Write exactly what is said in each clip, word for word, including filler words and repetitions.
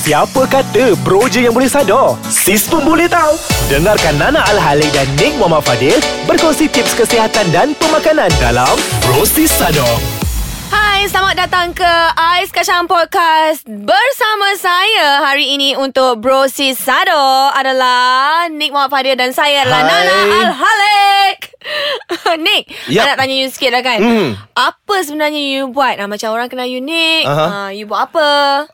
Siapa kata bro je yang boleh sado? Sis pun boleh tahu. Dengarkan Nana Al-Haleq dan Nik Muhammad Fadhil berkongsi tips kesihatan dan pemakanan dalam Bro Sis Sado. Hai, selamat datang ke Ais Kacang Podcast. Bersama saya hari ini untuk Bro Sis Sado adalah Nik Muhammad Fadhil dan saya adalah Nana Al-Haleq. Nik, yep. I nak tanya you sikit lah kan, mm. apa sebenarnya you buat? ha, Macam orang kenal you, Nik. uh-huh. ha, You buat apa?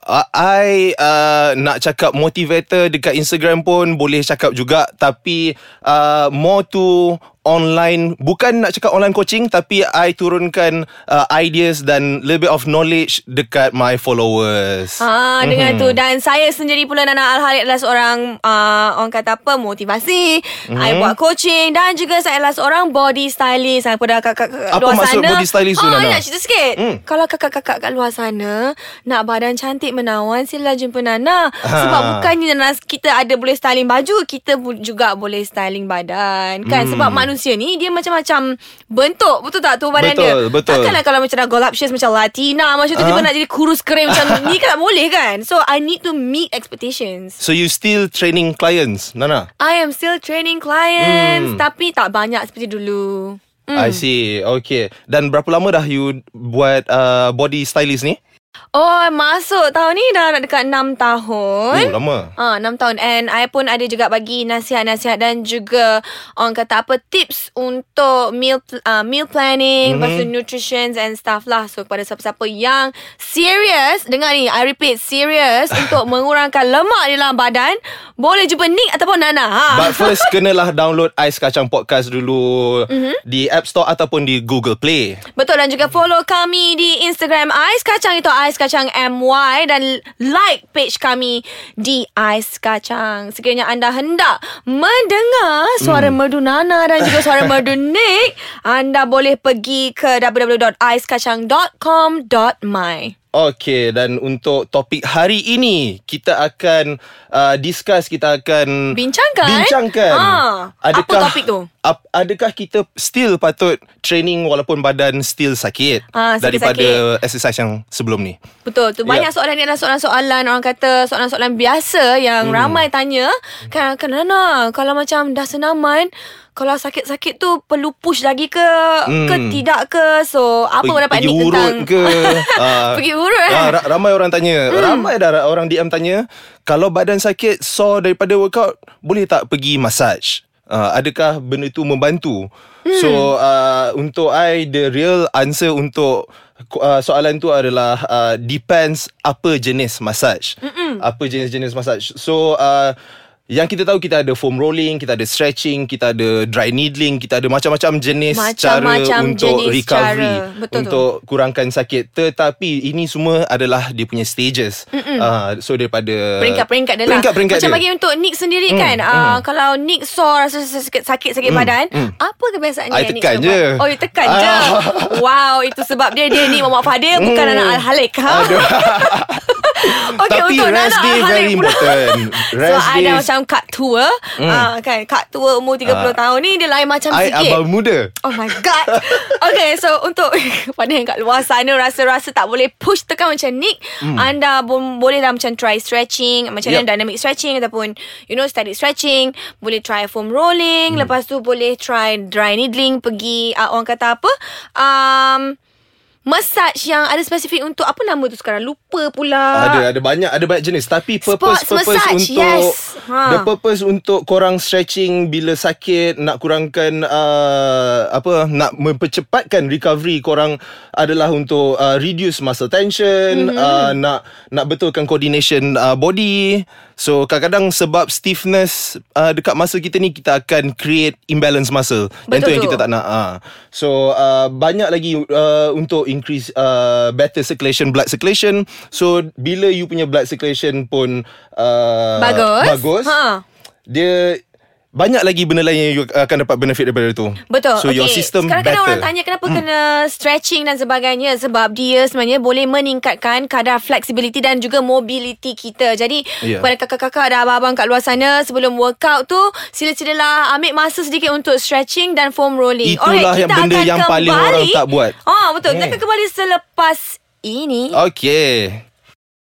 uh, I uh, nak cakap motivator dekat Instagram pun boleh cakap juga. Tapi uh, more to online. Bukan nak cakap online coaching, tapi I turunkan uh, ideas dan little bit of knowledge dekat my followers. ha, mm-hmm. Dengan tu. Dan saya sendiri pula, Nana Al-Haleq, adalah seorang uh, orang kata apa, motivasi. mm-hmm. I buat coaching. Dan juga saya adalah orang body stylist daripada kakak-kakak luar sana. Apa maksud body stylist tu, oh, Nana? Nak cerita sikit. mm. Kalau kakak-kakak kat luar sana nak badan cantik menawan, silalah jumpa Nana. ha. Sebab bukannya Nana kita ada boleh styling baju, kita juga boleh styling badan kan. mm. Sebab manusia ni dia macam-macam bentuk, betul tak tu badan betul, dia? Betul. Takkanlah kalau macam dah golapsius macam Latina macam tu, uh-huh. tiba nak jadi kurus kering macam ni kan tak boleh kan. So I need to meet expectations. So you still training clients, Nana? I am still training clients, mm. tapi tak banyak seperti dulu. mm. I see. Okay. Dan berapa lama dah you buat uh, body stylist ni? Oh, masuk tahun ni dah nak dekat enam tahun. Oh, lama. Ah, enam tahun. And I pun ada juga bagi nasihat-nasihat dan juga orang kata apa, tips untuk meal uh, meal planning, lepas mm-hmm. tu nutrition and stuff lah. So kepada siapa-siapa yang serious, dengar ni, I repeat, serious untuk mengurangkan lemak dalam badan, boleh jumpa Nik ataupun Nana. Ha. But first kenalah download Ais Kacang Podcast dulu, mm-hmm. di App Store ataupun di Google Play. Betul, dan juga follow kami di Instagram Ais Kacang, itu Ais Kacang M Y, dan like page kami di Ais Kacang. Sekiranya anda hendak mendengar suara mm. merdu Nana dan juga suara merdu Nik, anda boleh pergi ke w w w dot ais kacang dot com dot my. Okay, dan untuk topik hari ini kita akan uh, discuss, kita akan bincangkan. Bincangkan. Ha, adakah, apa topik tu? Adakah kita still patut training walaupun badan still sakit, ha, sakit daripada sakit. exercise yang sebelum ni? Betul tu. Banyak yeah. soalan ni adalah soalan-soalan orang kata, soalan-soalan biasa yang hmm. ramai tanya. Kan, kan Nana, kalau macam dah senaman, kalau sakit-sakit tu perlu push lagi ke, hmm. ke tidak ke? So apa pendapat Nik tentang ke, uh, pergi urut ke? Uh, ramai orang tanya. hmm. Ramai dah orang D M tanya, kalau badan sakit sore daripada workout, boleh tak pergi massage? uh, Adakah benda tu membantu? hmm. So uh, untuk I, the real answer untuk Uh, soalan tu adalah uh, depends apa jenis massage. Mm-mm. Apa jenis-jenis massage. So uh, yang kita tahu, kita ada foam rolling, kita ada stretching, kita ada dry needling, kita ada macam-macam jenis macam-macam cara untuk jenis recovery, cara. Untuk tu. kurangkan sakit. Tetapi ini semua adalah dia punya stages. uh, So daripada peringkat-peringkat dia lah, peringkat-peringkat macam dia. Bagi untuk Nik sendiri mm, kan, mm. Uh, kalau Nik sore rasa sakit-sakit mm, badan, mm. apa kebiasaan I dia Nik? I tekan je. Oh, you tekan ah. je. Wow, itu sebab dia dia Nik Muhammad Fadhil, mm. bukan Nana Al-Haleq. ha? Okay, tapi rest day very important. Rest so, ada macam kak tua. Mm. Uh, kan, kak tua umur tiga puluh uh, tahun ni, dia lain macam I sikit. I abang muda. Oh my god. Okay, so untuk pada yang kat luar sana rasa-rasa tak boleh push tekan macam Nik, mm. anda bo- boleh lah macam try stretching, macam yep. dynamic stretching ataupun you know static stretching. Boleh try foam rolling. Mm. Lepas tu boleh try dry needling. Pergi, uh, orang kata apa, Um... massage yang ada spesifik untuk apa nama tu sekarang, lupa pula. Ada ada banyak, ada banyak jenis, tapi purpose Sports, purpose massage, untuk yes. ha. the purpose untuk korang stretching bila sakit, nak kurangkan uh, apa, nak mempercepatkan recovery korang adalah untuk uh, reduce muscle tension, mm-hmm. uh, nak nak betulkan coordination uh, body. So kadang-kadang sebab stiffness uh, dekat muscle kita ni, kita akan create imbalance muscle. Dan tu, tu yang kita tak nak. uh. So uh, banyak lagi uh, untuk increase uh, better circulation, blood circulation. So bila you punya blood circulation pun uh, bagus, bagus ha. dia banyak lagi benda lain yang you akan dapat benefit daripada itu. Betul. So okay. your system Sekarang better. Sekarang orang tanya kenapa mm. kena stretching dan sebagainya. Sebab dia sebenarnya boleh meningkatkan kadar flexibility dan juga mobility kita. Jadi yeah. kepada kakak-kakak dan abang-abang kat luar sana, sebelum workout tu, sila-silalah ambil masa sedikit untuk stretching dan foam rolling. Itulah right, yang benda yang kembali. paling orang tak buat. Ah, betul. Hmm. Kita akan kembali selepas ini. Okay.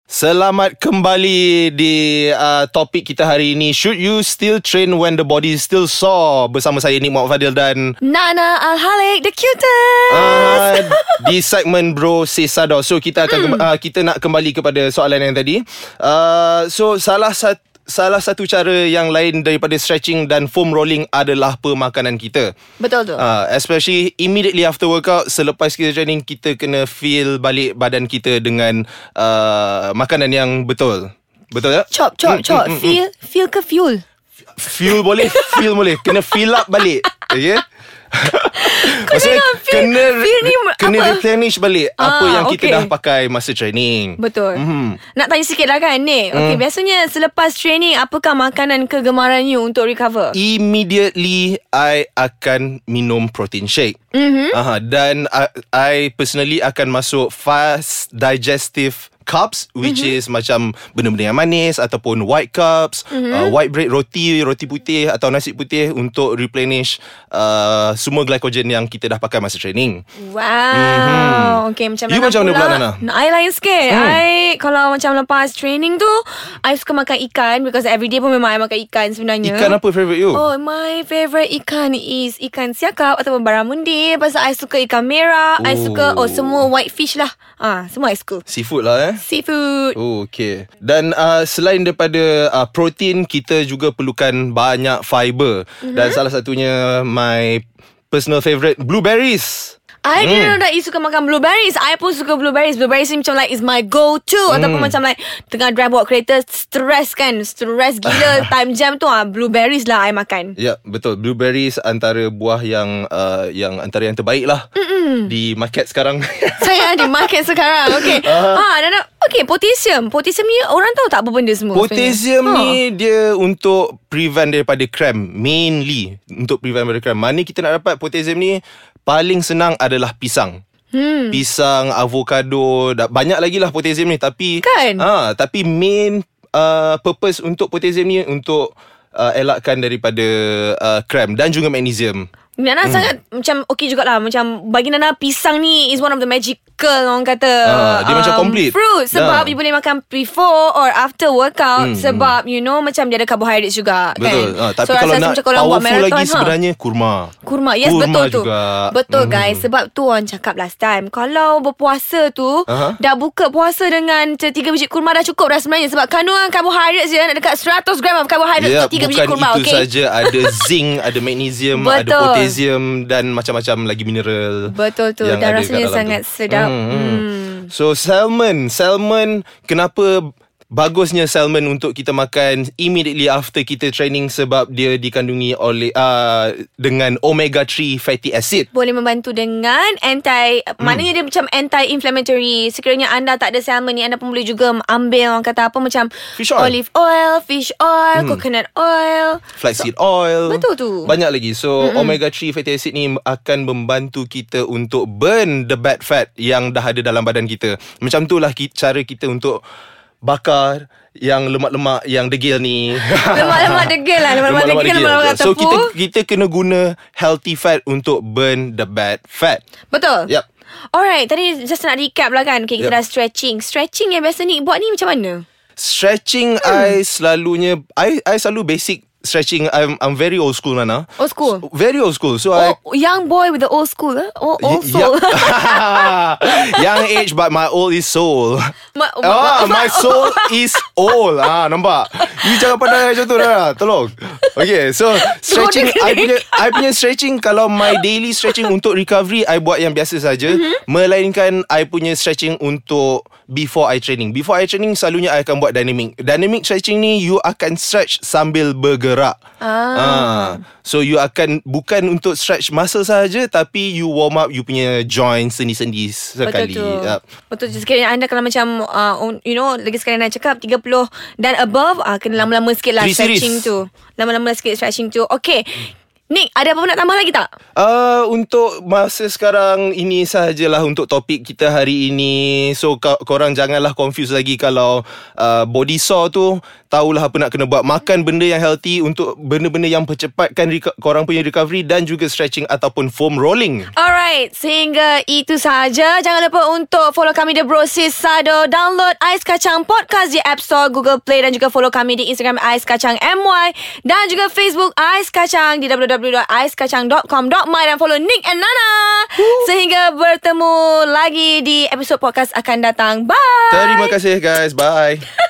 Selamat kembali di uh, topik kita hari ini. Should you still train when the body is still sore? Bersama saya Nik Muhammad Fadhil dan Nana Al-Haleq, the cutest. Uh, di segmen Bro Sis Sado. So kita akan mm. kemba- uh, kita nak kembali kepada soalan yang tadi. Uh, so salah satu Salah satu cara yang lain daripada stretching dan foam rolling adalah pemakanan kita. Betul tu. Uh, especially immediately after workout, selepas kita training, kita kena feel balik badan kita dengan uh, makanan yang betul. Betul tak? Chop, chop, mm, chop. Mm, mm, feel, mm. feel ke fuel? Fuel boleh, feel boleh. Kena fill up balik. Okay? Maksudnya kena feel, Kena, kena replenish balik ah, apa yang kita okay. dah pakai masa training. Betul. mm-hmm. Nak tanya sikit lah kan, Nik. Okay, mm. biasanya selepas training, apakah makanan kegemaran you untuk recover? Immediately I akan minum protein shake. mm-hmm. Aha, Dan I, I personally akan masuk fast digestive cups, which mm-hmm. is macam benda-benda yang manis ataupun white cups, mm-hmm. uh, white bread, roti, roti putih atau nasi putih untuk replenish uh, semua glycogen yang kita dah pakai masa training. Wow. Mm-hmm. Okay, macam you macam mana pula, Nana? I lain sikit. Mm. I kalau macam lepas training tu, I suka makan ikan because everyday pun memang I makan ikan sebenarnya. Ikan apa favourite you? Oh, my favourite ikan is ikan siakap ataupun barramundi. Pasal I suka ikan merah. Oh. I suka oh semua white fish lah. Ah, semua I suka. Seafood lah eh. Seafood. Oh, okay. Dan uh, selain daripada uh, protein, kita juga perlukan banyak fiber. Mm-hmm. Dan salah satunya my personal favourite, blueberries. I mm. didn't know that you suka makan blueberries. I pun suka blueberries. Blueberries ni macam like is my go-to. mm. Ataupun macam like tengah drive bawa kereta, stress kan, stress gila time jam tu ah, blueberries lah I makan. Ya, yeah, betul. Blueberries antara buah yang uh, yang antara yang terbaik lah. Mm-mm. Di market sekarang. Saya di market sekarang. Okay. uh, ha, dan, okay, potassium. Potassium ni orang tahu tak apa benda semua. Potassium sebenarnya. ni huh. dia untuk prevent daripada cramp. Mainly untuk prevent daripada cramp. Mana kita nak dapat potassium ni? Paling senang adalah pisang. Hmm. Pisang, avocado, banyak lagi lah potassium ni. Tapi kan? Ha, tapi main uh, purpose untuk potassium ni untuk uh, elakkan daripada uh, cramp dan juga magnesium. Nana mm. sangat macam okay jugalah. Macam bagi Nana, pisang ni is one of the magical, orang kata ah, dia um, macam complete fruit. Sebab nah. you boleh makan before or after workout. mm. Sebab you know macam dia ada carbohydrates juga. Betul kan? ah, Tapi so, kalau nak powerful lagi ha? sebenarnya kurma. Kurma, yes, kurma betul juga. tu Betul mm. guys. Sebab tu orang cakap last time, kalau berpuasa tu uh-huh. dah buka puasa dengan tiga biji kurma dah cukup dah sebenarnya. Sebab kandungan carbohydrates dia nak dekat seratus gram of carbohydrates yeah, untuk tiga biji kurma. Bukan itu okay? saja ada zinc, ada magnesium, ada potassium dan macam-macam lagi mineral. Betul tu. Dan rasanya sangat tu. sedap. hmm, hmm. So salmon Salmon kenapa bagusnya salmon untuk kita makan immediately after kita training? Sebab dia dikandungi oleh uh, dengan omega three fatty acid. Boleh membantu dengan anti hmm. maknanya dia macam anti-inflammatory. Sekiranya anda tak ada salmon ni, anda pun boleh juga ambil orang kata apa macam fish oil. Olive oil, fish oil, hmm. coconut oil, flaxseed so, oil. Betul tu. Banyak lagi. So hmm. omega three fatty acid ni akan membantu kita untuk burn the bad fat yang dah ada dalam badan kita. Macam itulah cara kita untuk bakar yang lemak-lemak, yang degil ni. Lemak-lemak degil lah. Lemak-lemak, lemak-lemak degil, lemak-lemak tepu. So kita, kita kena guna healthy fat untuk burn the bad fat. Betul. Yep. Alright, tadi just nak recap lah kan. Okay, kita yep. dah stretching. Stretching yang biasa ni buat ni macam mana? Stretching hmm. I selalunya I I selalu basic stretching. I'm I'm very old school, Nana. Old school. So, very old school. So oh, I young boy with the old school. Eh? Oh, old soul. Yeah. Young age, but my old is soul. My, my, ah, my, my soul is old. Ah, nampak. You jangan pandai macam tu, Nana. Tolong. Okay, so stretching. I punya I punya stretching. Kalau my daily stretching untuk recovery, I buat yang biasa saja. Mm-hmm. Melainkan I punya stretching untuk before I training. Before I training, selalunya I akan buat dynamic. Dynamic stretching ni you akan stretch sambil bergerak. Gerak. Ah. Ha. So you akan bukan untuk stretch muscle sahaja, tapi you warm up you punya joint, sendi-sendi sekali. Betul tu. Yep. Betul tu. Sekiranya anda kalau macam uh, you know, lagi sekali nak cakap tiga puluh dan above, uh, kena lama-lama sikit lah stretching tu. Lama-lama sikit stretching tu. Okay. Nik, ada apa-apa nak tambah lagi tak? Uh, untuk masa sekarang ini sahajalah untuk topik kita hari ini. So ka- korang janganlah confuse lagi kalau uh, body sore tu. Tahulah apa nak kena buat. Makan benda yang healthy untuk benda-benda yang percepatkan reco- korang punya recovery. Dan juga stretching ataupun foam rolling. Alright, sehingga itu sahaja. Jangan lupa untuk follow kami di Bro Sis Sado. Download Ais Kacang Podcast di App Store, Google Play. Dan juga follow kami di Instagram Ais Kacang M Y. Dan juga Facebook Ais Kacang di double-u double-u double-u dot w w w dot ais kacang dot com dot my dan follow Nik and Nana. Woo. Sehingga bertemu lagi di episod podcast akan datang. Bye. Terima kasih guys. Bye.